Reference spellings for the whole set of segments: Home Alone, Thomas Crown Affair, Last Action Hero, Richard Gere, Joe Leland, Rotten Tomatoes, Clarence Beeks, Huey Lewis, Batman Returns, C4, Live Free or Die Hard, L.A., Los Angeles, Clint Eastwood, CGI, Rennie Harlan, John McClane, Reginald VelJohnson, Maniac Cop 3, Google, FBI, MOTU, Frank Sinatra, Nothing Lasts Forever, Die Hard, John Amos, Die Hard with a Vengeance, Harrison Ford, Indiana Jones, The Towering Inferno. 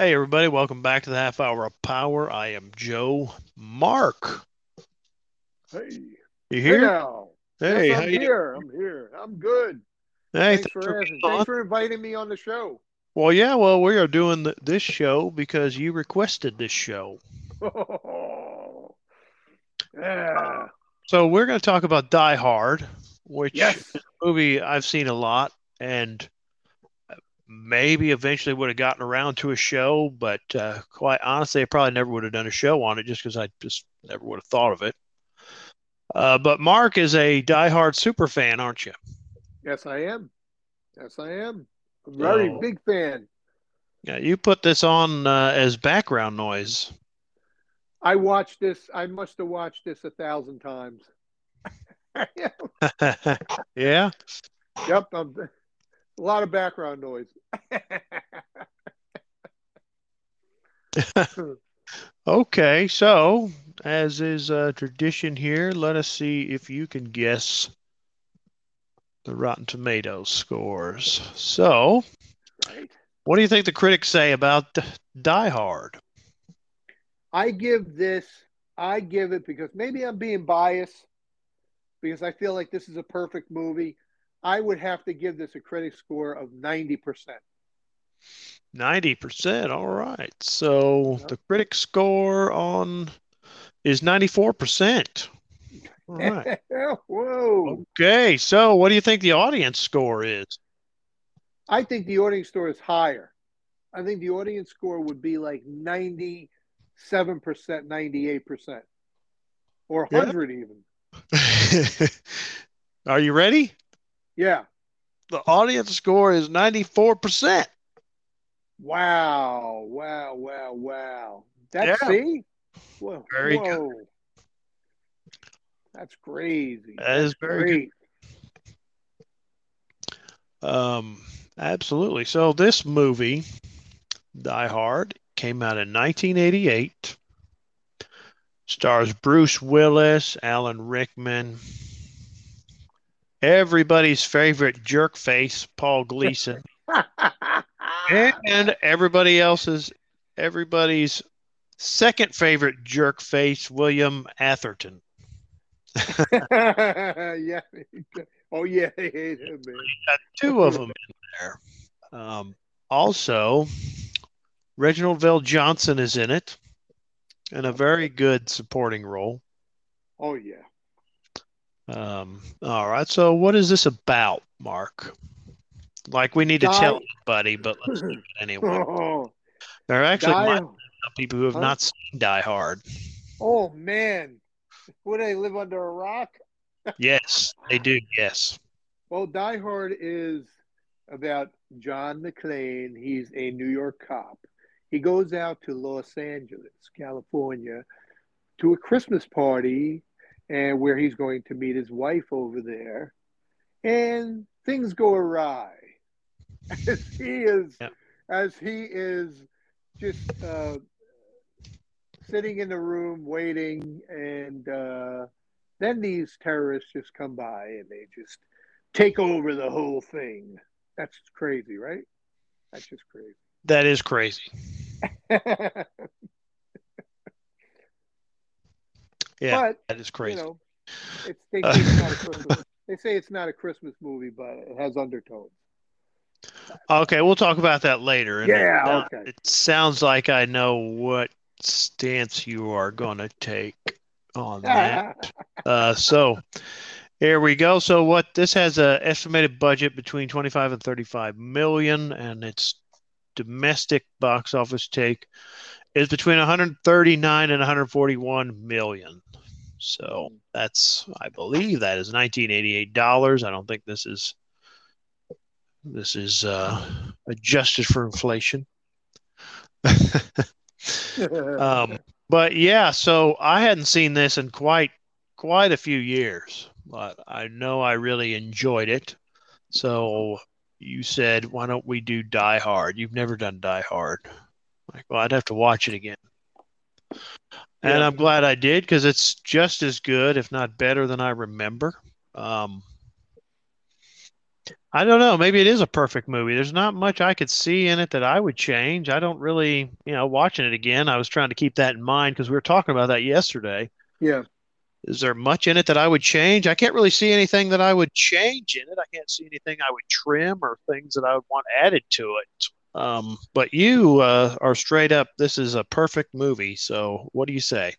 Hey everybody, welcome back to the Half Hour of Power. I am Joe Mark. Hey. You here? Hey, now. Hey, yes, I'm here. I'm good. Hey, thanks for inviting me on the show. Well, yeah, we are doing this show because you requested this show. Oh, yeah. So we're going to talk about Die Hard, which is a movie I've seen a lot and maybe eventually would have gotten around to a show, but quite honestly, I probably never would have done a show on it just because I just never would have thought of it. But Mark is a Die Hard super fan, aren't you? Yes, I am. A very big fan. Yeah, you put this on as background noise. I watched this. I must have watched this 1,000 times. Yeah. Yep. A lot of background noise. Okay, so as is tradition here, let us see if you can guess the Rotten Tomatoes scores. So, what do you think the critics say about Die Hard? I give it because maybe I'm being biased because I feel like this is a perfect movie. I would have to give this a critic score of 90%. 90%, all right. So the critic score on is 94%. All right. Whoa. Okay, so what do you think the audience score is? I think the audience score is higher. I think the audience score would be like 97%, 98%, or 100 even. Are you ready? Yeah. The audience score is 94%. Wow. See? Whoa. Very good. That's crazy. That's very good. Absolutely. So this movie, Die Hard, came out in 1988. Stars Bruce Willis, Alan Rickman, everybody's favorite jerk face, Paul Gleason, and everybody's second favorite jerk face, William Atherton. Yeah. Oh yeah, I hate him, man. You got two of them in there. Also, Reginald VelJohnson is in it, in a very good supporting role. Oh yeah. All right. So what is this about, Mark? Like we need to tell everybody, but let's do it anyway. Oh, there actually might be people who have not seen Die Hard. Oh man. Would they live under a rock? Yes, they do. Yes. Well, Die Hard is about John McClane. He's a New York cop. He goes out to Los Angeles, California, to a Christmas party, and where he's going to meet his wife over there, and things go awry as he is just sitting in the room waiting, and then these terrorists just come by and they just take over the whole thing. That's crazy, right? That's just crazy. That is crazy. Yeah, but, that is crazy. You know, they say it's not a Christmas movie, but it has undertones. Okay, we'll talk about that later. Yeah, okay. It sounds like I know what stance you are going to take on that. So here we go. So what this has an estimated budget between 25 and 35 million, and its domestic box office take is between 139 and 141 million. So that's, I believe that is $1988. I don't think this is adjusted for inflation. But yeah, so I hadn't seen this in quite a few years, but I know I really enjoyed it. So you said, why don't we do Die Hard? You've never done Die Hard. Like, well, I'd have to watch it again. And I'm glad I did because it's just as good, if not better, than I remember. I don't know. Maybe it is a perfect movie. There's not much I could see in it that I would change. I don't really, watching it again, I was trying to keep that in mind because we were talking about that yesterday. Yeah. Is there much in it that I would change? I can't really see anything that I would change in it. I can't see anything I would trim or things that I would want added to it. But you are straight up, this is a perfect movie. So what do you say?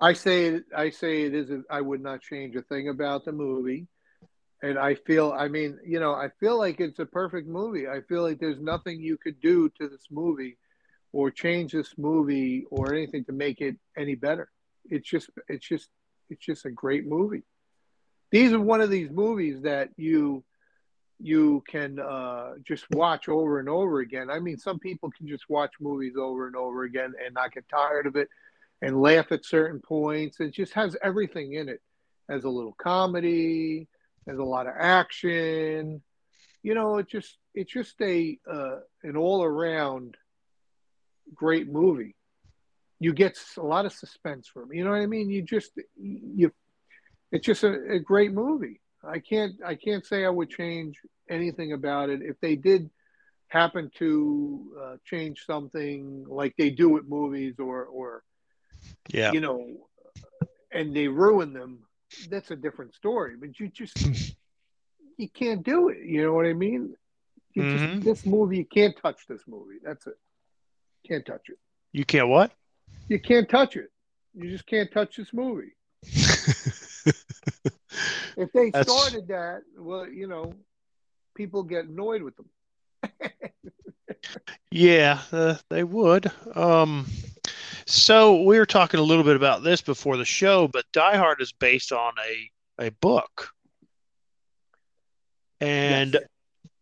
I say it isn't. I would not change a thing about the movie. And I feel like it's a perfect movie. I feel like there's nothing you could do to this movie or change this movie or anything to make it any better. It's just a great movie. These are one of these movies that you can just watch over and over again. I mean, some people can just watch movies over and over again and not get tired of it and laugh at certain points. It just has everything in it. It has a little comedy. There's a lot of action, It's just an all around great movie. You get a lot of suspense from it. You know what I mean? It's just a great movie. I can't say I would change anything about it. If they did happen to change something, like they do with movies, and they ruin them, that's a different story, but you can't do it. You know what I mean? This movie, you can't touch this movie. That's it. Can't touch it. You can't what? You can't touch it. You just can't touch this movie. If they started that, well, people get annoyed with them. Yeah, they would. So we were talking a little bit about this before the show, but Die Hard is based on a book. And yes.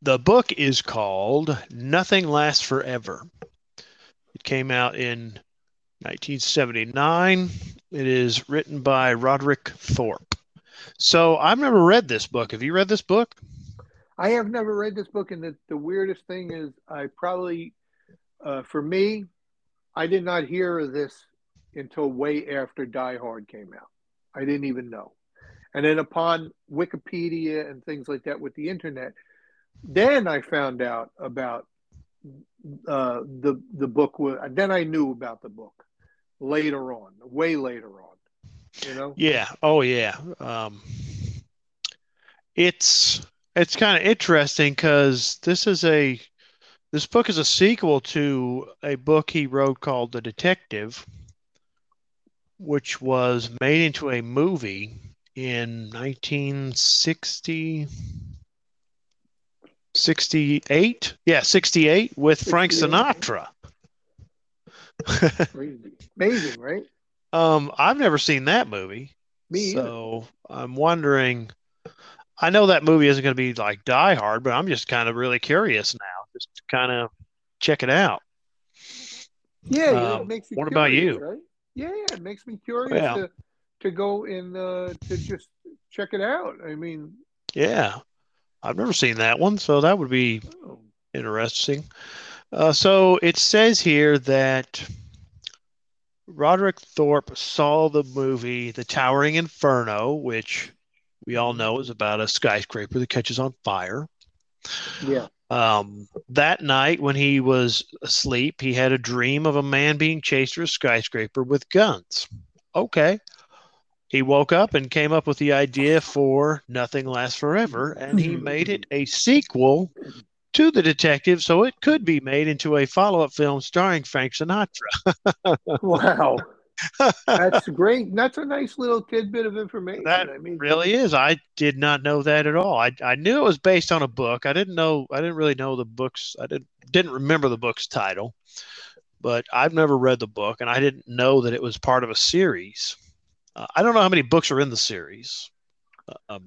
The book is called Nothing Lasts Forever. It came out in 1979. It is written by Roderick Thorpe. So I've never read this book. Have you read this book? I have never read this book. And the weirdest thing is I probably, for me, I did not hear of this until way after Die Hard came out. I didn't even know. And then upon Wikipedia and things like that with the internet, then I found out about the book. Then I knew about the book later on, way later on. Yeah. Oh, yeah. It's kind of interesting because this book is a sequel to a book he wrote called The Detective, which was made into a movie in 1968. Yeah, 68 with Frank Sinatra. Crazy. Amazing, right? I've never seen that movie. Me either. So I'm wondering, I know that movie isn't going to be like Die Hard, but I'm just kind of really curious now. Just to kind of check it out. Yeah, it makes me what curious, about you? Right? Yeah, it makes me curious to go in to just check it out. I mean, yeah, I've never seen that one, so that would be interesting. So it says here that Roderick Thorpe saw the movie The Towering Inferno, which we all know is about a skyscraper that catches on fire. Yeah. That night when he was asleep, he had a dream of a man being chased through a skyscraper with guns. Okay. He woke up and came up with the idea for Nothing Lasts Forever, and he made it a sequel to The Detective, so it could be made into a follow-up film starring Frank Sinatra. Wow. That's great. That's a nice little tidbit of information. That really is. I did not know that at all. I knew it was based on a book. I didn't really know the book's. I didn't remember the book's title, but I've never read the book, and I didn't know that it was part of a series. I don't know how many books are in the series.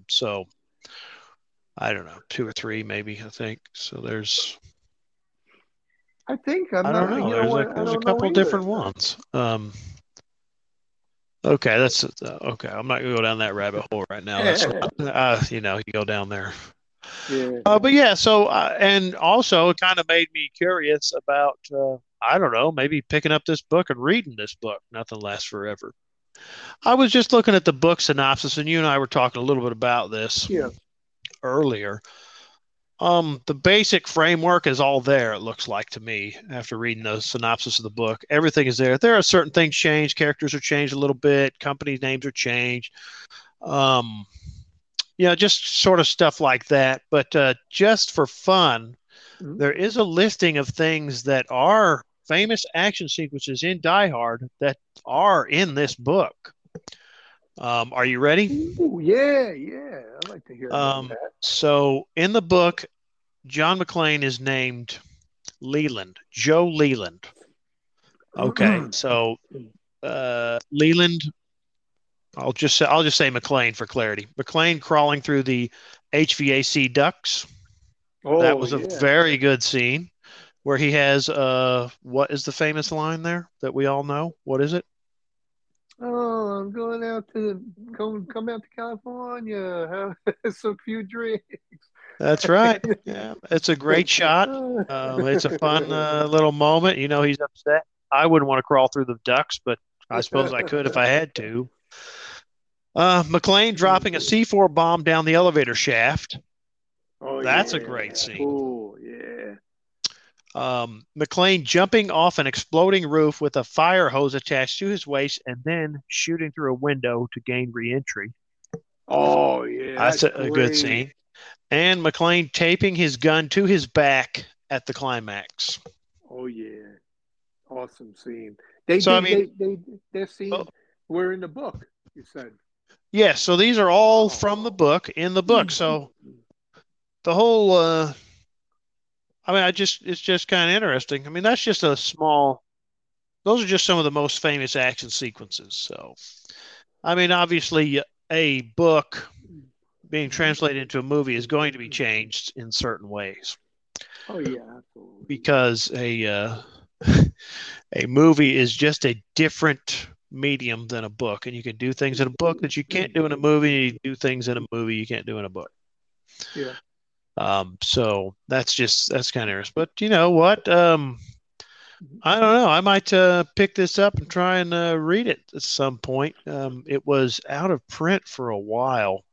So I don't know, 2 or 3 maybe. I think so. There's a couple different ones. Okay, that's okay. I'm not gonna go down that rabbit hole right now. That's you go down there. Yeah. But yeah, so and also it kind of made me curious about I don't know, maybe picking up this book and reading this book. Nothing Lasts Forever. I was just looking at the book synopsis, and you and I were talking a little bit about this earlier. The basic framework is all there, it looks like to me, after reading the synopsis of the book. Everything is there. There are certain things changed. Characters are changed a little bit. Company names are changed. You know, just sort of stuff like that. But just for fun, there is a listing of things that are famous action sequences in Die Hard that are in this book. Are you ready? Ooh, yeah, yeah. I'd like to hear about that. So in the book, John McClane is named Leland, Joe Leland. Okay, so Leland, I'll just say McClane for clarity. McClane crawling through the HVAC ducts. Oh, that was a very good scene where he has what is the famous line there that we all know? What is it? Oh, I'm going out to come out to California. Have some few drinks. That's right. Yeah, it's a great shot. It's a fun little moment. You know, he's upset. I wouldn't want to crawl through the ducts, but I suppose I could if I had to. McClane dropping a C4 bomb down the elevator shaft. Oh, that's a great scene. Oh, yeah. McClane jumping off an exploding roof with a fire hose attached to his waist and then shooting through a window to gain reentry. Oh, yeah. That's a good scene. And McClane taping his gun to his back at the climax. Oh, yeah. Awesome scene. That scene were in the book, you said. Yeah, so these are all from the book, in the book. So the whole... it's just kind of interesting. I mean, that's just a small, those are just some of the most famous action sequences. So, I mean, obviously a book being translated into a movie is going to be changed in certain ways. Oh yeah, absolutely. Because a movie is just a different medium than a book, and you can do things in a book that you can't do in a movie. And you do things in a movie you can't do in a book. Yeah. So that's kind of interesting. But you know what? I don't know. I might pick this up and try and read it at some point. It was out of print for a while,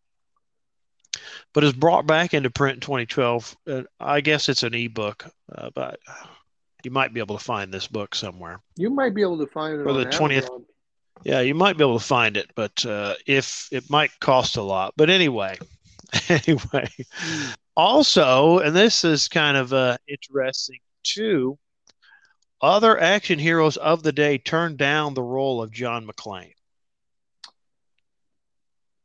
but it's brought back into print in 2012. I guess it's an ebook, but you might be able to find this book somewhere. You might be able to find it for the 20th. Yeah, you might be able to find it, but if it might cost a lot. But anyway. Also, and this is kind of interesting too, other action heroes of the day turned down the role of John McClane.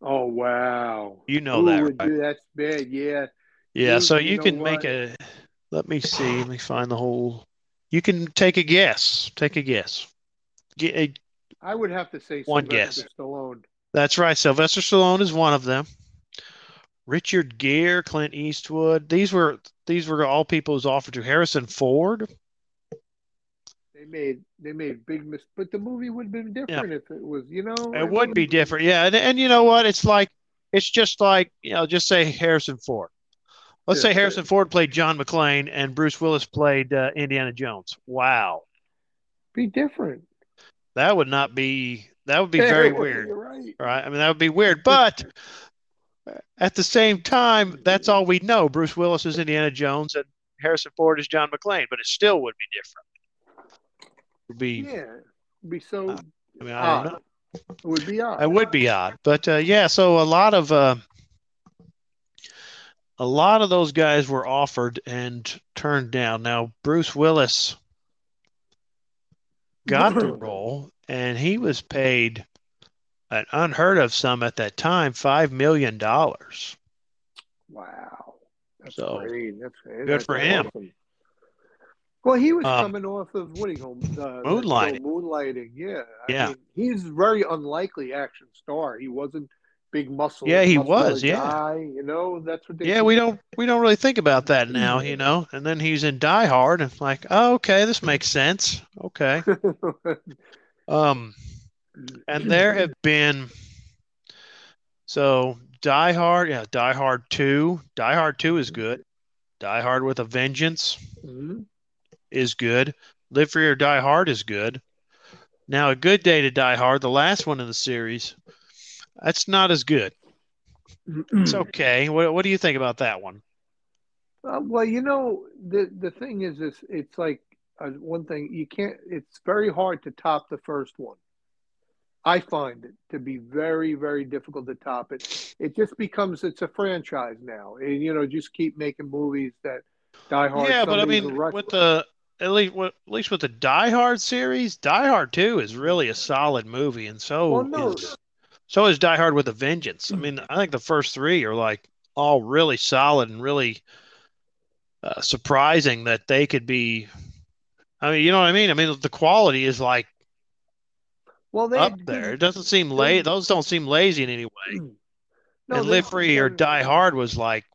Oh wow. You know that, right? That's bad, yeah. Yeah, so you can make a let me find the whole you can take a guess. I would have to say Sylvester Stallone. That's right. Sylvester Stallone is one of them. Richard Gere, Clint Eastwood. These were all people who's offered to. Harrison Ford. They made big mistakes, but the movie would have been different if it was, you know. It would be different, yeah. And you know what? It's just like you know. Just say Harrison Ford. Let's say Harrison Ford played John McClane and Bruce Willis played Indiana Jones. Wow, be different. That would not be. That would be very weird, right? I mean, that would be weird, but. At the same time, that's all we know. Bruce Willis is Indiana Jones and Harrison Ford is John McClane, but it still would be different. It would be, so I mean, I don't know. It would be odd. It would be odd. But, yeah, so a lot of those guys were offered and turned down. Now, Bruce Willis got the role, and he was paid – an unheard of sum at that time, $5 million. Wow. That's great. That's good for him. Awesome. Well, he was coming off of Moonlighting. Yeah. Yeah. I mean, he's a very unlikely action star. He wasn't big muscle. Yeah, he was. Yeah. Guy, you know, that's what we don't really think about that now, you know. And then he's in Die Hard and it's like, oh, okay, this makes sense. Okay. And there have been Die Hard, Die Hard 2. Die Hard 2 is good. Die Hard with a Vengeance is good. Live Free or Die Hard is good. Now, A Good Day to Die Hard, the last one in the series, that's not as good. It's okay. What do you think about that one? Well, you know, the thing is, it's like one thing you can't. It's very hard to top the first one. I find it to be very, very difficult to top it. It just becomes, it's a franchise now, and you know, just keep making movies that Die Hard. Yeah, but I mean, with the at least with the Die Hard series, Die Hard 2 is really a solid movie, and so is Die Hard with a Vengeance. I mean, I think the first three are like all really solid and really surprising that they could be. I mean, you know what I mean? I mean, the quality is like up there. It doesn't seem lazy. Those don't seem lazy in any way. No, and Live Free or Die Hard was like,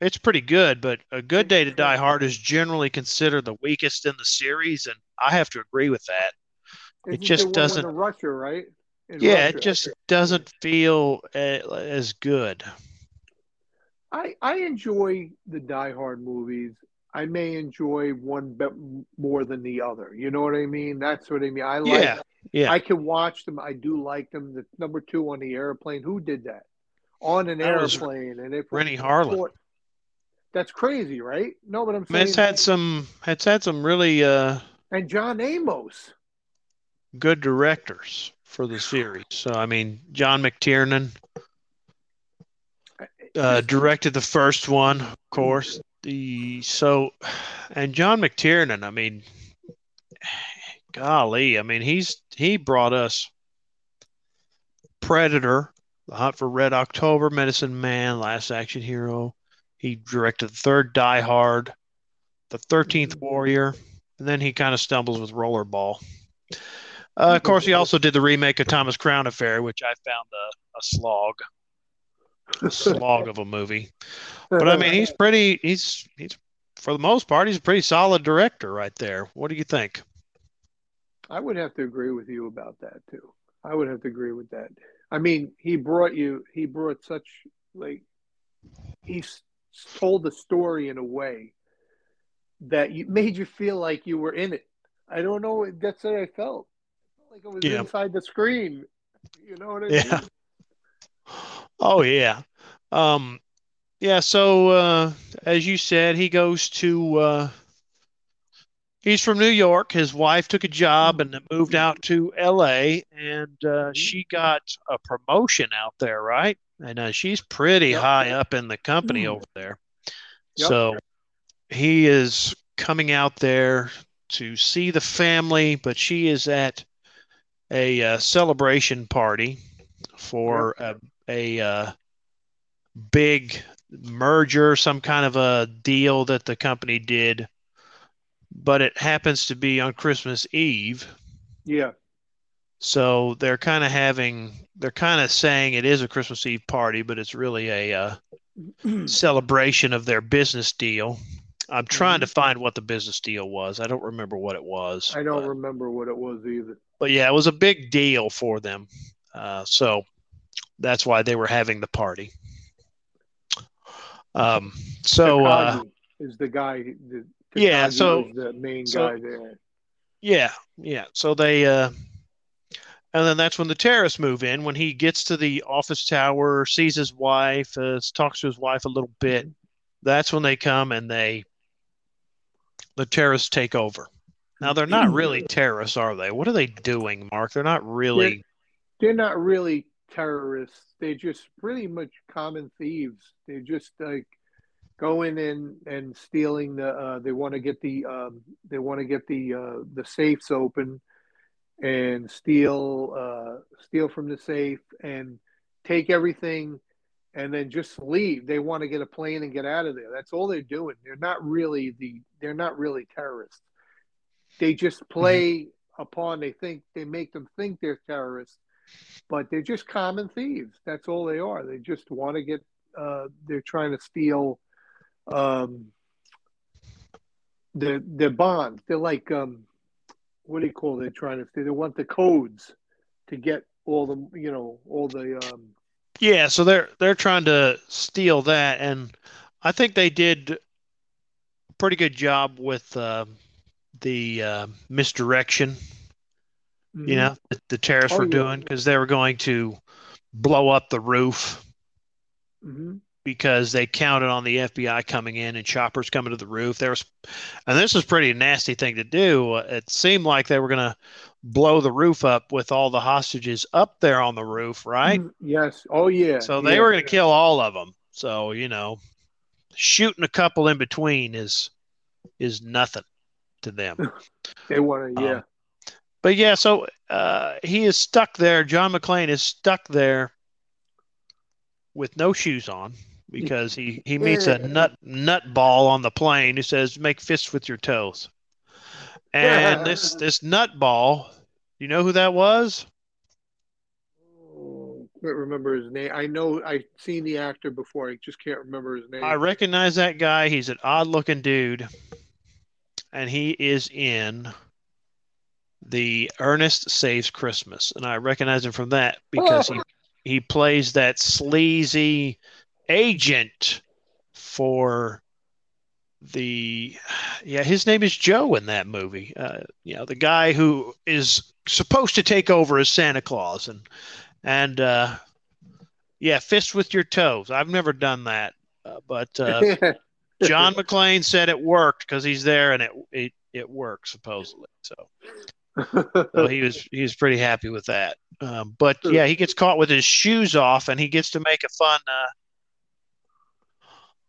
it's pretty good, but A Good Day to Die Hard is generally considered the weakest in the series, and I have to agree with that. It just doesn't. The Russia, right? Yeah, Russia. It just doesn't feel as good. I enjoy the Die Hard movies. I may enjoy one bit more than the other. You know what I mean? That's what I mean. I like. Yeah. I can watch them. I do like them. The number 2 on the airplane. Who did that? On an airplane, and it Rennie Harlan. That's crazy, right? No, but I'm saying it's had some really and John Amos, good directors for the series. So I mean, John McTiernan directed the first one, of course. And John McTiernan, I mean, golly, I mean he brought us Predator, The Hunt for Red October, Medicine Man, Last Action Hero. He directed the third Die Hard, the 13th Warrior, and then he kind of stumbles with Rollerball. Of course, he also did the remake of Thomas Crown Affair, which I found a slog. A slog of a movie. But I mean, he's for the most part, he's a pretty solid director right there. What do you think? I would have to agree with you about that too. I would have to agree with that. I mean, he brought such, like, he's told the story in a way that made you feel like you were in it. I don't know. That's what I felt. Like I was inside the screen. You know what I mean? Oh, yeah. So, as you said, he goes to... he's from New York. His wife took a job and moved out to L.A., and she got a promotion out there, right? And she's pretty high up in the company over there. Yep. So he is coming out there to see the family, but she is at a celebration party for a big merger, some kind of a deal that the company did, but it happens to be on Christmas Eve. Yeah. So they're kind of saying it is a Christmas Eve party, but it's really a celebration of their business deal. I'm trying to find what the business deal was. I don't remember what it was. I don't remember what it was either. But yeah, it was a big deal for them. So that's why they were having the party. Is the guy? So the main guy there. Yeah. So they, and then that's when the terrorists move in. When he gets to the office tower, sees his wife, talks to his wife a little bit. That's when they come and the terrorists take over. Now they're not really terrorists, are they? What are they doing, Mark? They're not really. They're not really terrorists. They're just pretty much common thieves. They're just like going in and stealing the. They want to get the. They want to get the safes open and steal from the safe and take everything. And then just leave. They want to get a plane and get out of there. That's all they're doing. They're not really terrorists. They just play upon. They make them think they're terrorists, but they're just common thieves. That's all they are. They just want to get. They're trying to steal. Their bonds. They're like what do you call? They're trying to. They want the codes to get all the. You know, all the. Yeah, so they're trying to steal that, and I think they did a pretty good job with the misdirection, you know, that the terrorists were doing, because they were going to blow up the roof because they counted on the FBI coming in and choppers coming to the roof. And this was pretty nasty thing to do. It seemed like they were going to blow the roof up with all the hostages up there on the roof, right? Yes. Oh, yeah. So they were going to kill all of them. So, you know, shooting a couple in between is nothing to them. They want to, yeah. But yeah, so he is stuck there. John McClane is stuck there with no shoes on because he meets a nutball on the plane who says, "Make fists with your toes." And this nutball, you know who that was? I can't remember his name. I know I've seen the actor before. I just can't remember his name. I recognize that guy. He's an odd-looking dude, and he is in the Ernest Saves Christmas, and I recognize him from that because he plays that sleazy agent for the his name is Joe in that movie. The guy who is supposed to take over as Santa Claus and fist with your toes. I've never done that, but John McClane said it worked because he's there, and it worked supposedly. So he was pretty happy with that. But yeah, he gets caught with his shoes off, and he gets to make a fun.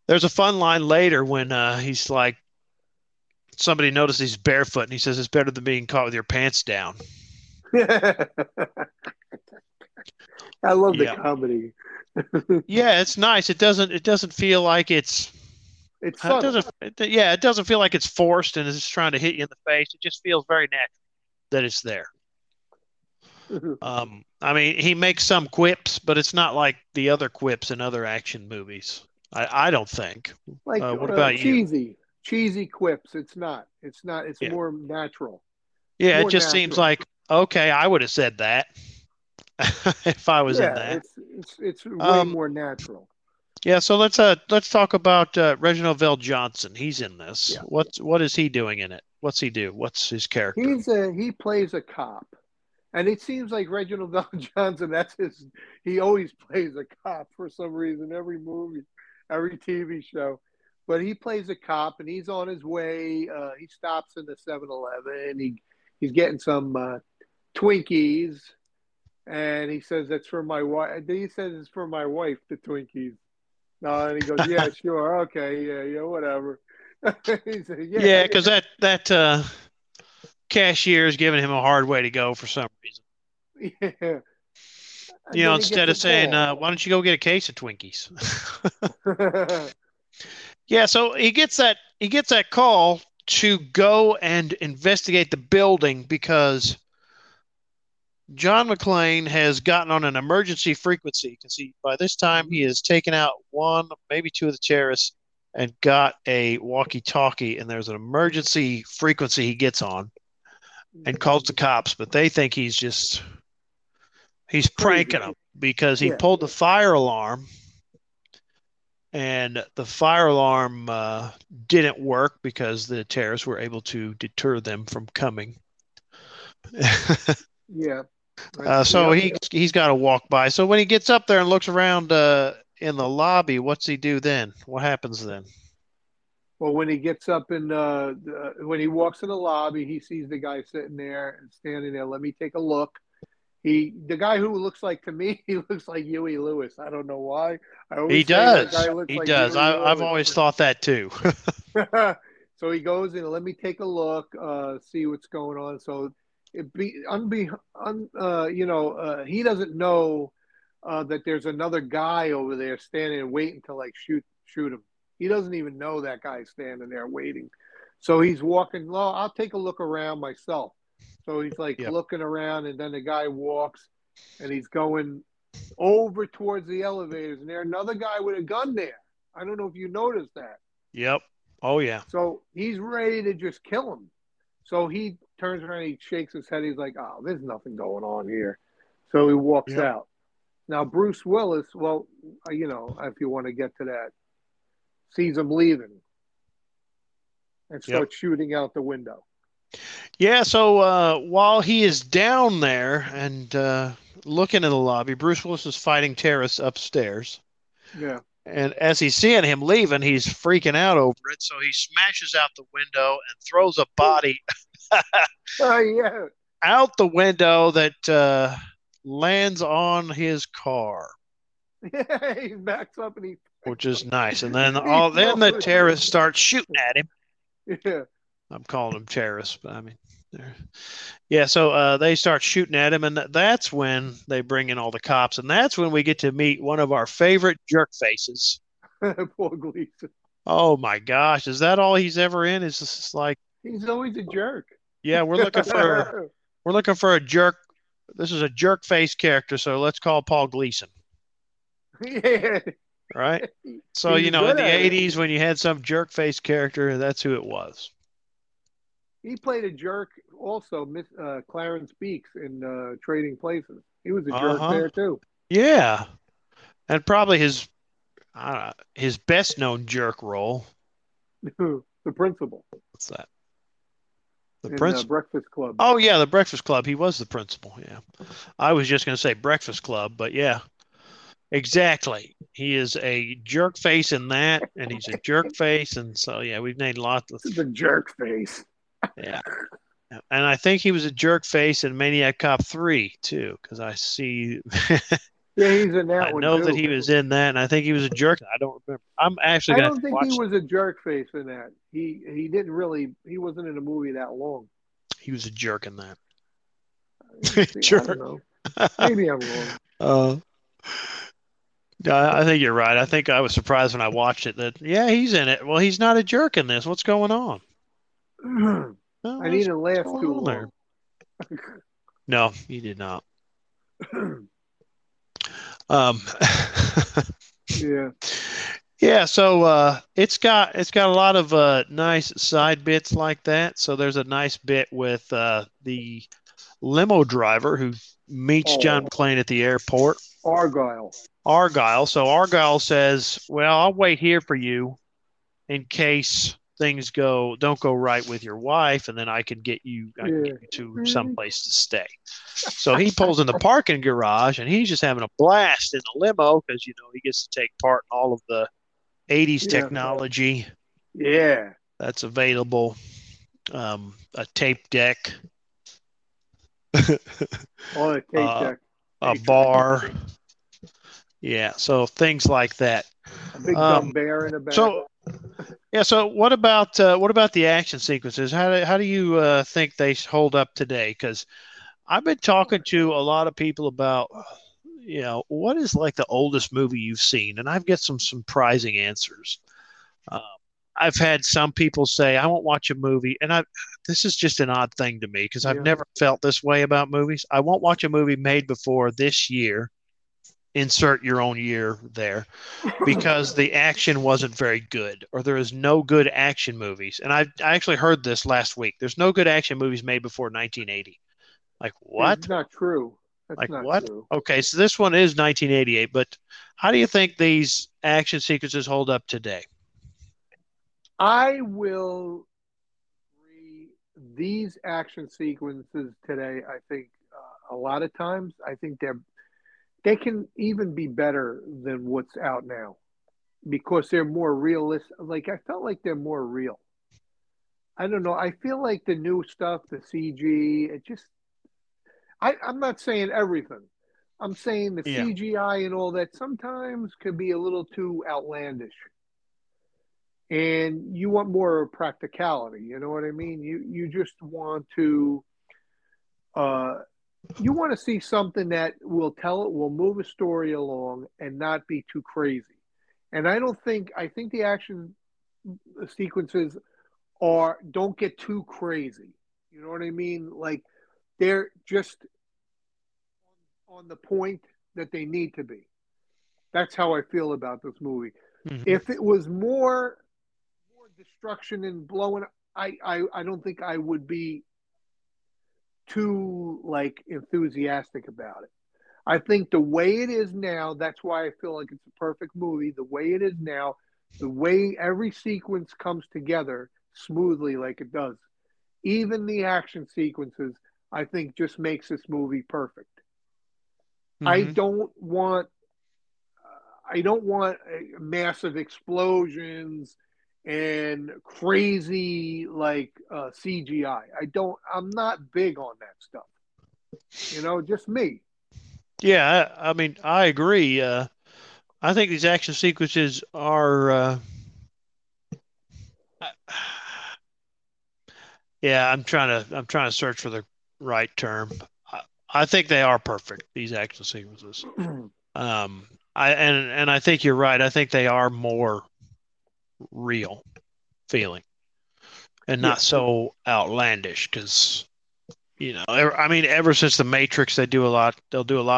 There's a fun line later when he's like, somebody noticed he's barefoot, and he says, "It's better than being caught with your pants down." I love the comedy. Yeah, it's nice. It doesn't feel like it's fun. It doesn't feel like it's forced and it's trying to hit you in the face. It just feels very natural that it's there. I mean, he makes some quips, but it's not like the other quips in other action movies. I don't think. Like what about you? Cheesy quips. It's not. It's more natural. Yeah, more it just natural. Seems like okay. I would have said that. If I was in that, it's way more natural. Yeah, so let's talk about Reginald VelJohnson. He's in this. Yeah. What is he doing in it? What's he do? What's his character? He plays a cop, and it seems like Reginald VelJohnson. He always plays a cop for some reason. Every movie, every TV show, but he plays a cop, and he's on his way. He stops in the 7-Eleven, and he's getting some Twinkies. And he says, "That's for my wife." He says, "It's for my wife, the Twinkies." And he goes, "Yeah, sure. Okay. Yeah, whatever." He said, yeah, because that cashier is giving him a hard way to go for some reason. Yeah. You know, instead of saying, "Why don't you go get a case of Twinkies?" Yeah, so he gets that call to go and investigate the building because John McClane has gotten on an emergency frequency because by this time he has taken out one, maybe two of the terrorists and got a walkie-talkie, and there's an emergency frequency he gets on and calls the cops, but they think he's pranking them because he pulled the fire alarm and the fire alarm didn't work because the terrorists were able to deter them from coming. Yeah. So he's got to walk by. So when he gets up there and looks around in the lobby, what's he do then? What happens then? Well, when he gets up and when he walks in the lobby, he sees the guy sitting there and standing there. Let me take a look. The guy who looks like to me, he looks like Huey Lewis. I don't know why. He does. He does. I've always thought that too. So he goes in. Let me take a look. See what's going on. So. He doesn't know that there's another guy over there standing and waiting to like shoot him. He doesn't even know that guy's standing there waiting. So he's walking. Well, I'll take a look around myself. So he's like looking around, and then the guy walks, and he's going over towards the elevators, and there's another guy with a gun there. I don't know if you noticed that. Yep. Oh yeah. So he's ready to just kill him. So he turns around, he shakes his head. He's like, "Oh, there's nothing going on here." So he walks out. Now, Bruce Willis, well, if you want to get to that, sees him leaving and starts shooting out the window. Yeah, so while he is down there and looking in the lobby, Bruce Willis is fighting terrorists upstairs. Yeah. And as he's seeing him leaving, he's freaking out over it. So he smashes out the window and throws a body out the window that lands on his car. Yeah, he backs up and he... Which is nice. And then the terrorists start shooting at him. Yeah. I'm calling them terrorists, but I mean... Yeah, so they start shooting at him, and that's when they bring in all the cops, and that's when we get to meet one of our favorite jerk faces. Paul Gleason. Oh my gosh, is that all he's ever in? It's just like he's always a jerk. Yeah, we're looking for a jerk. This is a jerk face character, so let's call Paul Gleason. Yeah. Right. So he's in the 80s, when you had some jerk face character, that's who it was. He played a jerk also, Clarence Beeks in Trading Places. He was a jerk there too. Yeah, and probably his best known jerk role, the principal. What's that? Breakfast Club. Oh yeah, The Breakfast Club. He was the principal. Yeah, I was just going to say Breakfast Club, but yeah, exactly. He is a jerk face in that, and he's a jerk face, and so yeah, we've named lots of the jerk face. Yeah, and I think he was a jerk face in Maniac Cop 3 too, because I see. Yeah, he's in that one. I know that he was in that, and I think he was a jerk. I don't remember. I don't think he was a jerk face in that. He didn't really. He wasn't in a movie that long. He was a jerk in that. Jerk. I don't know. Maybe I'm wrong. I think you're right. I think I was surprised when I watched it that he's in it. Well, he's not a jerk in this. What's going on? I didn't laugh too long. No, you did not. Yeah. Yeah, so it's got a lot of nice side bits like that. So there's a nice bit with the limo driver who meets John McClane at the airport. Argyle. So Argyle says, well, I'll wait here for you in case things don't go right with your wife, and then I can get you to someplace to stay. So he pulls in the parking garage, and he's just having a blast in the limo because he gets to take part in all of the 80s technology. Yeah, that's available. A tape deck, a bar. Yeah, so things like that. A big dumb bear in a bag. Yeah. So, what about the action sequences? How do you think they hold up today? Because I've been talking to a lot of people about, what is like the oldest movie you've seen, and I've got some surprising answers. I've had some people say I won't watch a movie, and this is just an odd thing to me because I've never felt this way about movies. I won't watch a movie made before this year. Insert your own year there, because the action wasn't very good, or there is no good action movies. And I actually heard this last week. There's no good action movies made before 1980. Like what? That's not true. That's like not what? True. Okay, so this one is 1988. But how do you think these action sequences hold up today? I will agree. These action sequences today, I think a lot of times, I think they can even be better than what's out now because they're more realistic. Like, I felt like they're more real. I don't know. I feel like the new stuff, the CG, it just – I'm not saying everything. I'm saying the CGI and all that sometimes could be a little too outlandish. And you want more practicality. You know what I mean? You just want to you want to see something that will move a story along and not be too crazy. And I think the action sequences don't get too crazy. You know what I mean? Like they're just on the point that they need to be. That's how I feel about this movie. Mm-hmm. If it was more destruction and blowing, I don't think I would be too enthusiastic about it. I think the way it is now, that's why I feel like it's a perfect movie. The way it is now, the way every sequence comes together smoothly like it does, even the action sequences, I think just makes this movie perfect. Mm-hmm. I don't want I don't want massive explosions and crazy like CGI. I'm not big on that stuff. You know, just me. Yeah, I mean, I agree. I think these action sequences are. Yeah, I'm trying to search for the right term. I think they are perfect, these action sequences. And I think you're right. I think they are more real feeling and not so outlandish, because you know, I mean, ever since The Matrix, they'll do a lot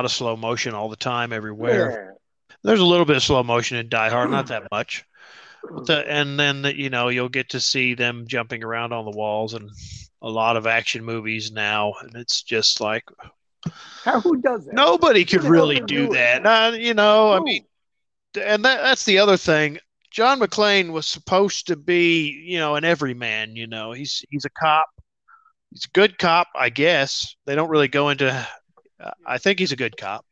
of slow motion all the time, everywhere. Yeah. There's a little bit of slow motion in Die Hard, not that much. And then, you know, you'll get to see them jumping around on the walls and a lot of action movies now. And it's just like, who does that? Nobody could really do that. You know, I mean, and that's the other thing. John McClane was supposed to be, you know, an everyman. You know, he's a cop. He's a good cop, I guess. They don't really go into. I think he's a good cop.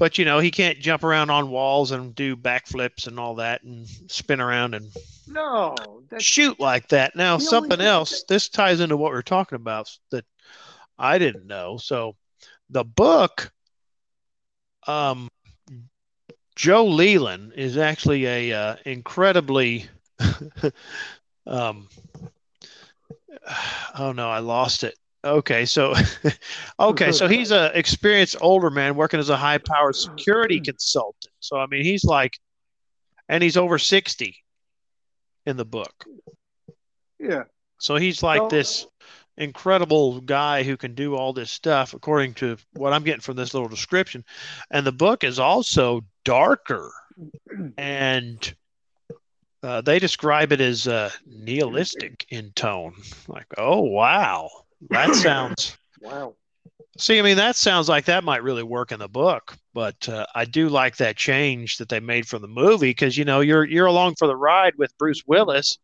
But, you know, he can't jump around on walls and do backflips and all that and spin around and shoot like that. Now, something else, this ties into what we're talking about that I didn't know. So the book, Joe Leland is actually a incredibly oh, no, I lost it. Okay, so he's an experienced older man working as a high-powered security consultant. So, I mean, he's like, and he's over 60 in the book. Yeah. So he's like this incredible guy who can do all this stuff, according to what I'm getting from this little description. And the book is also darker. And they describe it as nihilistic in tone. Like, oh, wow. That sounds wow. See, I mean, that sounds like that might really work in the book, but I do like that change that they made from the movie, because you know you're along for the ride with Bruce Willis,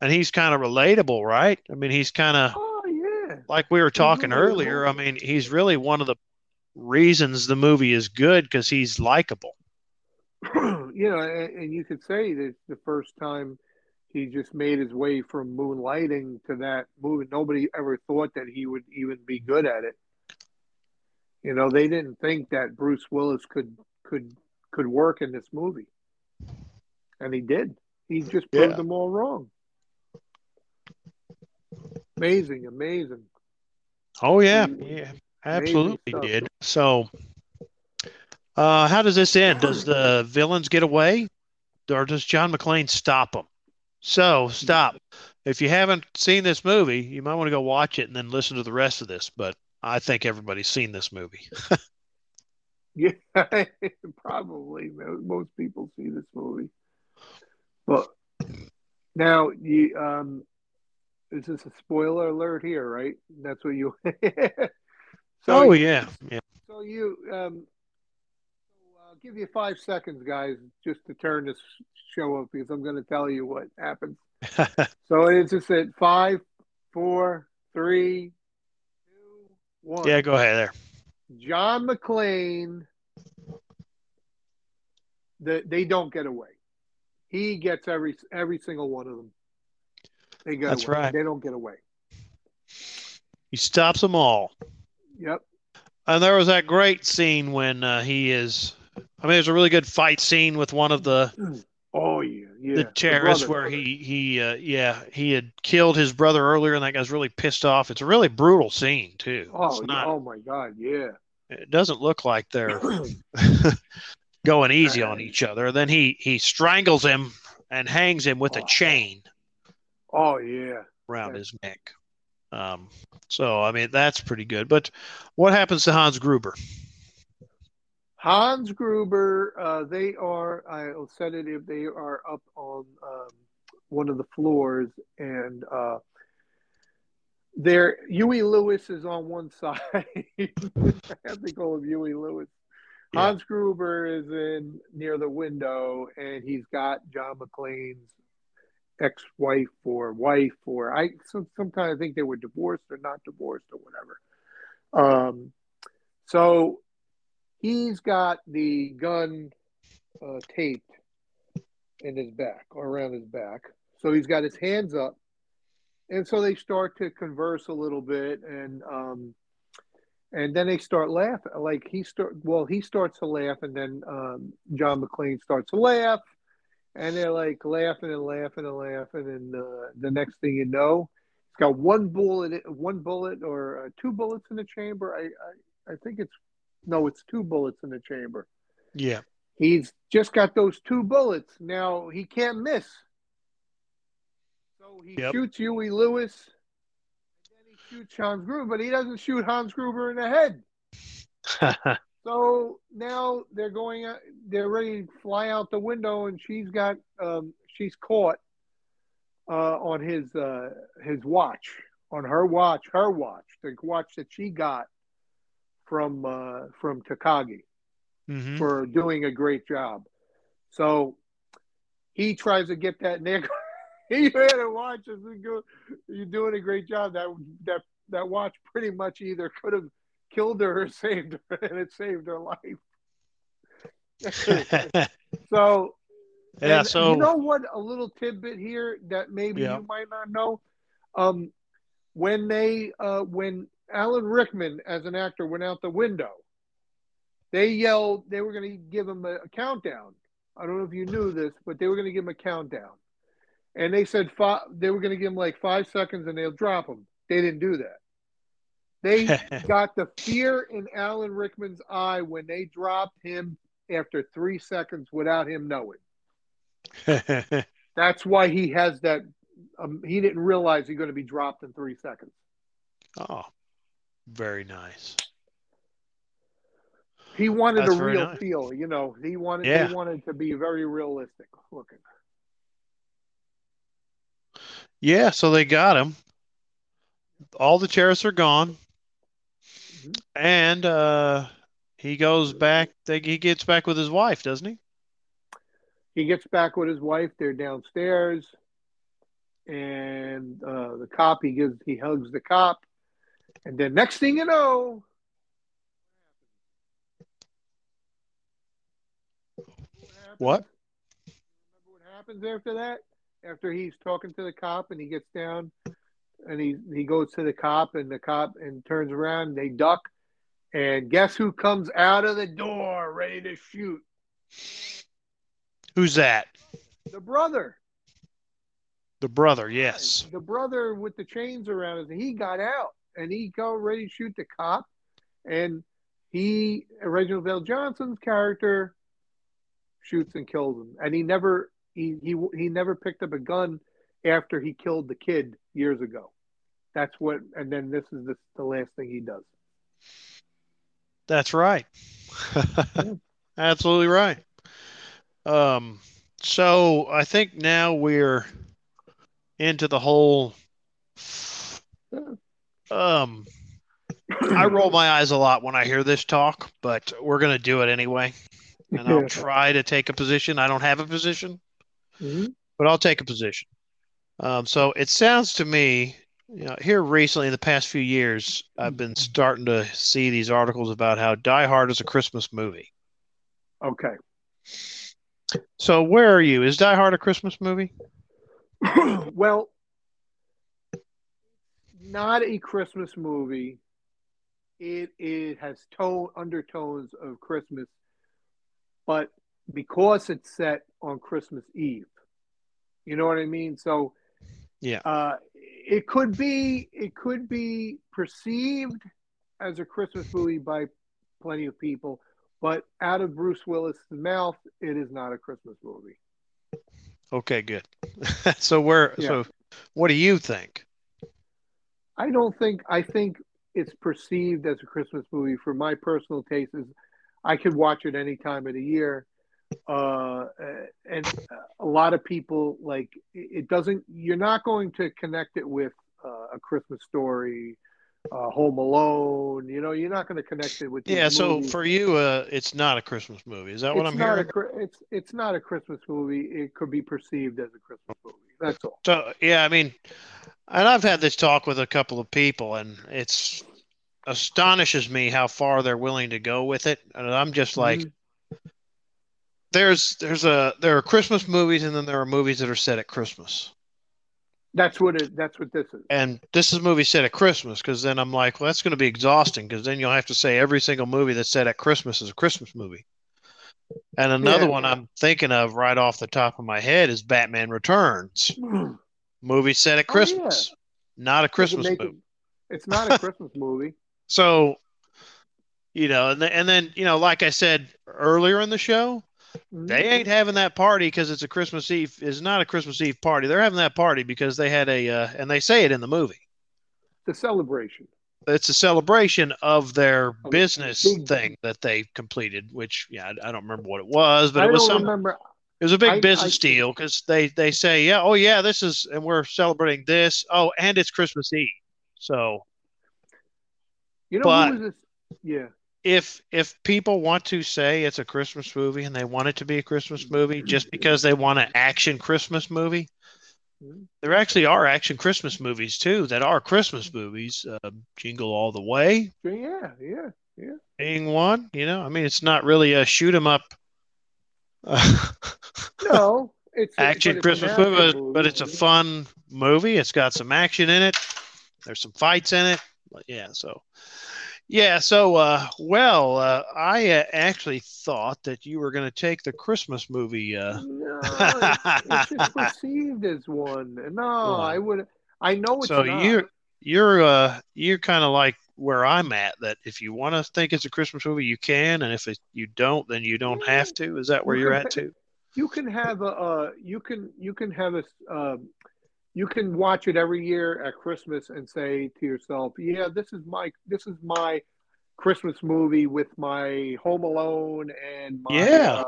and he's kind of relatable, right? I mean, he's kind of like we were talking earlier. I mean, he's really one of the reasons the movie is good, because he's likable. You know, and you could say that the first time. He just made his way from Moonlighting to that movie. Nobody ever thought that he would even be good at it. You know, they didn't think that Bruce Willis could work in this movie, and he did. He just proved them all wrong. Amazing, amazing. Oh yeah, absolutely did. So, how does this end? Does the villains get away, or does John McClane stop them? So, stop. If you haven't seen this movie, you might want to go watch it and then listen to the rest of this, but I think everybody's seen this movie. Yeah, probably. Most people see this movie. But now, is this a spoiler alert here, right? That's what you... Yeah. So you... I'll give you 5 seconds, guys, just to turn this show up, because I'm going to tell you what happens. So it's just at 5, 4, 3, 2, 1. Yeah, go ahead there. John McClane, they don't get away. He gets every single one of them. They go. That's away. Right. They don't get away. He stops them all. Yep. And there was that great scene when he is... I mean, there's a really good fight scene with one of the the terrorists, where he had killed his brother earlier, and that guy's really pissed off. It's a really brutal scene too. Oh my God, yeah. It doesn't look like they're going easy on each other. Then he strangles him and hangs him with a chain. Oh yeah, around his neck. So I mean, that's pretty good. But what happens to Hans Gruber? Hans Gruber, they are, I said it, if they are up on one of the floors, and Huey Lewis is on one side. I have to call him Huey Lewis. Yeah. Hans Gruber is in near the window, and he's got John McClane's ex-wife or wife, or sometimes I think they were divorced or not divorced or whatever. So he's got the gun taped in his back or around his back. So he's got his hands up. And so they start to converse a little bit, and then they start laughing. Like he starts to laugh, and then John McClane starts to laugh, and they're like laughing and laughing and laughing, and the next thing you know, it's got one bullet, or two bullets in the chamber. I think it's two bullets in the chamber. Yeah, he's just got those two bullets. Now he can't miss. So he shoots Huey Lewis, and then he shoots Hans Gruber, but he doesn't shoot Hans Gruber in the head. So now they're ready to fly out the window, and she's caught on his watch, on her watch, the watch that she got from Takagi for doing a great job. So he tries to get that nigga. He had a watch. You're doing a great job. That watch pretty much either could have killed her or saved her, and it saved her life. So, yeah. So you know what? A little tidbit here that maybe you might not know. When Alan Rickman as an actor went out the window, they yelled they were going to give him a countdown. I don't know if you knew this, but they were going to give him a countdown. And they said they were going to give him like 5 seconds and they'll drop him. They didn't do that. They got the fear in Alan Rickman's eye when they dropped him after 3 seconds without him knowing. That's why he has that. He didn't realize he's going to be dropped in 3 seconds. Oh, very nice. He wanted a real feel, you know. He wanted to be very realistic looking. Yeah, so they got him. All the chairs are gone. And he goes back. He gets back with his wife, doesn't he? He gets back with his wife. They're downstairs. And the cop, he hugs the cop. And then next thing you know... What? Remember what happens after that? After he's talking to the cop and he gets down and he goes to the cop and turns around and they duck, and guess who comes out of the door ready to shoot? Who's that? The brother. The brother, yes. The brother with the chains around him. He got out and he go ready to shoot the cop, and Reginald VelJohnson's character shoots and kills him, and he never picked up a gun after he killed the kid years ago. That's what, and then this is the last thing he does. That's right. Yeah. Absolutely right. So I think now we're into the whole. I roll my eyes a lot when I hear this talk, but we're going to do it anyway. And I'll try to take a position. I don't have a position. But I'll take a position. So it sounds to me, here recently in the past few years, I've been starting to see these articles about how Die Hard is a Christmas movie. Okay. So where are you? Is Die Hard a Christmas movie? Well, not a Christmas movie. It has undertones of Christmas, but because it's set on Christmas Eve. You know what I mean? So it could be perceived as a Christmas movie by plenty of people, but out of Bruce Willis' mouth, it is not a Christmas movie. Okay, good. So what do you think? I think it's perceived as a Christmas movie. For my personal taste, I could watch it any time of the year. And a lot of people like it doesn't. You're not going to connect it with A Christmas Story, Home Alone. You're not going to connect it with. Yeah. So for you, it's not a Christmas movie. Is that what I'm hearing? It's not a Christmas movie. It could be perceived as a Christmas movie. That's all. So yeah, I mean, and I've had this talk with a couple of people, and it's astonishes me how far they're willing to go with it. And I'm just like, there are Christmas movies, and then there are movies that are set at Christmas. That's what this is. And this is a movie set at Christmas, because then I'm like, well, that's going to be exhausting, because then you'll have to say every single movie that's set at Christmas is a Christmas movie. And another one I'm thinking of right off the top of my head is Batman Returns. Movie set at Christmas. Not a Christmas movie. It's not a Christmas movie. So, you know, and then, you know, like I said earlier in the show, they ain't having that party because it's a Christmas Eve. It's not a Christmas Eve party. They're having that party because they had and they say it in the movie, the celebration. It's a celebration of their business thing that they completed, which I don't remember what it was, but it was a big business deal because they say, this is, and we're celebrating this. Oh, and it's Christmas Eve. So, you know, but who was this? Yeah. If people want to say it's a Christmas movie and they want it to be a Christmas movie just because they want an action Christmas movie, there actually are action Christmas movies too that are Christmas movies. Jingle All the Way. Yeah. Being one, it's not really a shoot 'em up. No, it's action Christmas movie, but it's a fun movie. It's got some action in it. There's some fights in it. So I actually thought that you were going to take the Christmas movie. No, it's just perceived as one. I would. I know it's. So not. you're kind of like where I'm at. That if you want to think it's a Christmas movie, you can, and if you don't, then you don't have to. Is that where you're at too? You can have a. You can have a. You can watch it every year at Christmas and say to yourself, this is my Christmas movie with my Home Alone and my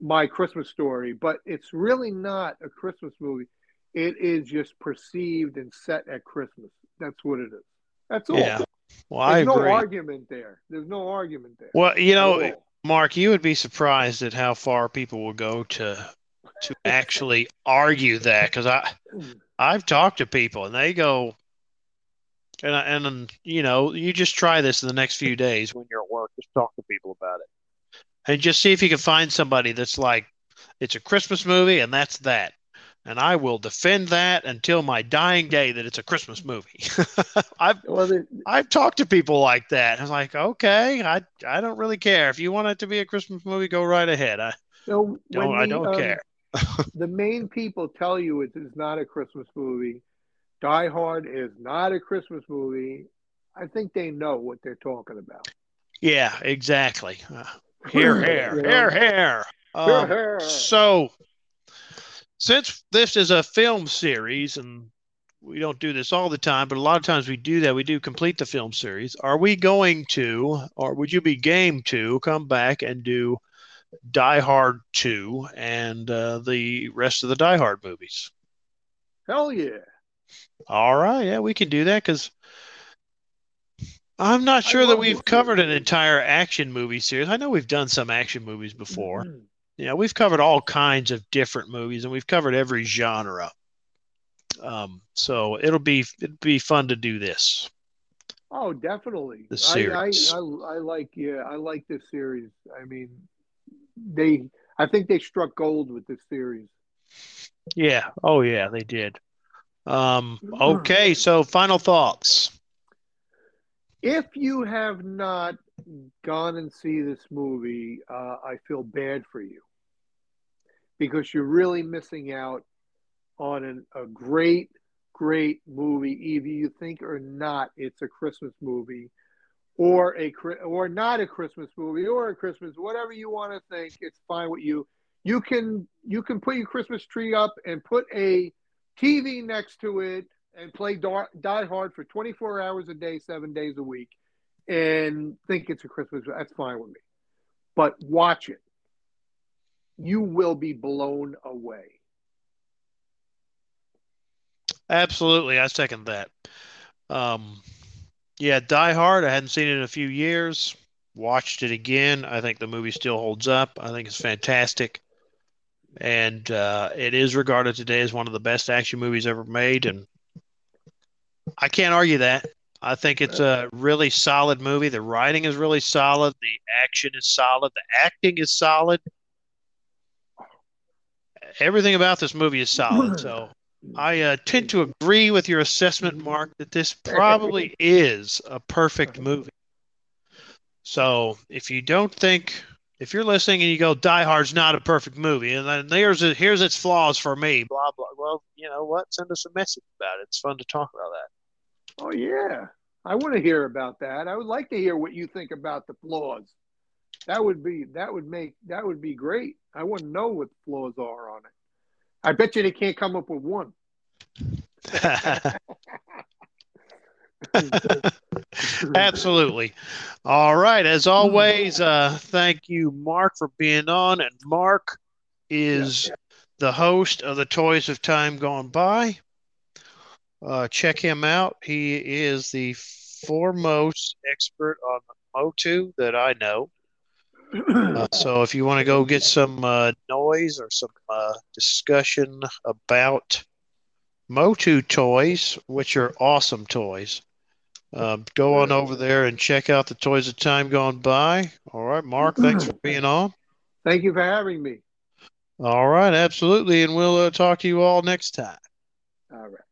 my Christmas Story. But it's really not a Christmas movie. It is just perceived and set at Christmas. That's what it is. That's all. Yeah. Well, I agree. There's no argument there. Well, you know, Mark, you would be surprised at how far people will go to actually argue that, because I've talked to people and they go, and you know, you just try this in the next few days when you're at work, just talk to people about it and just see if you can find somebody that's like, it's a Christmas movie and that's that, and I will defend that until my dying day that it's a Christmas movie. I've talked to people like that. I was like, okay, I don't really care if you want it to be a Christmas movie, go right ahead. I don't care. The main people tell you it is not a Christmas movie. Die Hard is not a Christmas movie. I think they know what they're talking about. Yeah, exactly. Hair. So, since this is a film series, and we don't do this all the time, but a lot of times we do that. We do complete the film series. Are we going to, or would you be game to come back and do Die Hard 2 and the rest of the Die Hard movies? Hell yeah. All right. Yeah, we can do that, because I'm not sure that we've covered an entire action movie series. I know we've done some action movies before. Mm-hmm. Yeah, we've covered all kinds of different movies, and we've covered every genre. So it'd be fun to do this. Oh, definitely. The series. I like this series. I mean, I think they struck gold with this series. Yeah. Oh, yeah, they did. Okay, so final thoughts. If you have not gone and see this movie, I feel bad for you, because you're really missing out on a great, great movie. Either you think or not, it's a Christmas movie. Or not a Christmas movie, or a Christmas, whatever you want to think, it's fine with you. You can put your Christmas tree up and put a TV next to it and play Die Hard for 24 hours a day, 7 days a week, and think it's a Christmas. That's fine with me. But watch it. You will be blown away. Absolutely. I second that. Yeah, Die Hard, I hadn't seen it in a few years. Watched it again. I think the movie still holds up. I think it's fantastic. And it is regarded today as one of the best action movies ever made. And I can't argue that. I think it's a really solid movie. The writing is really solid. The action is solid. The acting is solid. Everything about this movie is solid. So I tend to agree with your assessment, Mark, that this probably is a perfect movie. So if you don't think, if you're listening and you go, Die Hard's not a perfect movie, and then here's its flaws for me, blah, blah. Well, you know what? Send us a message about it. It's fun to talk about that. Oh, yeah. I want to hear about that. I would like to hear what you think about the flaws. That would be great. I want to know what the flaws are on it. I bet you they can't come up with one. Absolutely. All right. As always, thank you, Mark, for being on. And Mark is the host of the Toys of Time Gone By. Check him out. He is the foremost expert on MOTU that I know. So if you want to go get some noise or some discussion about MOTU toys, which are awesome toys, go on over there and check out the Toys of Time Gone By. All right, Mark, thanks for being on. Thank you for having me. All right, absolutely, and we'll talk to you all next time. All right.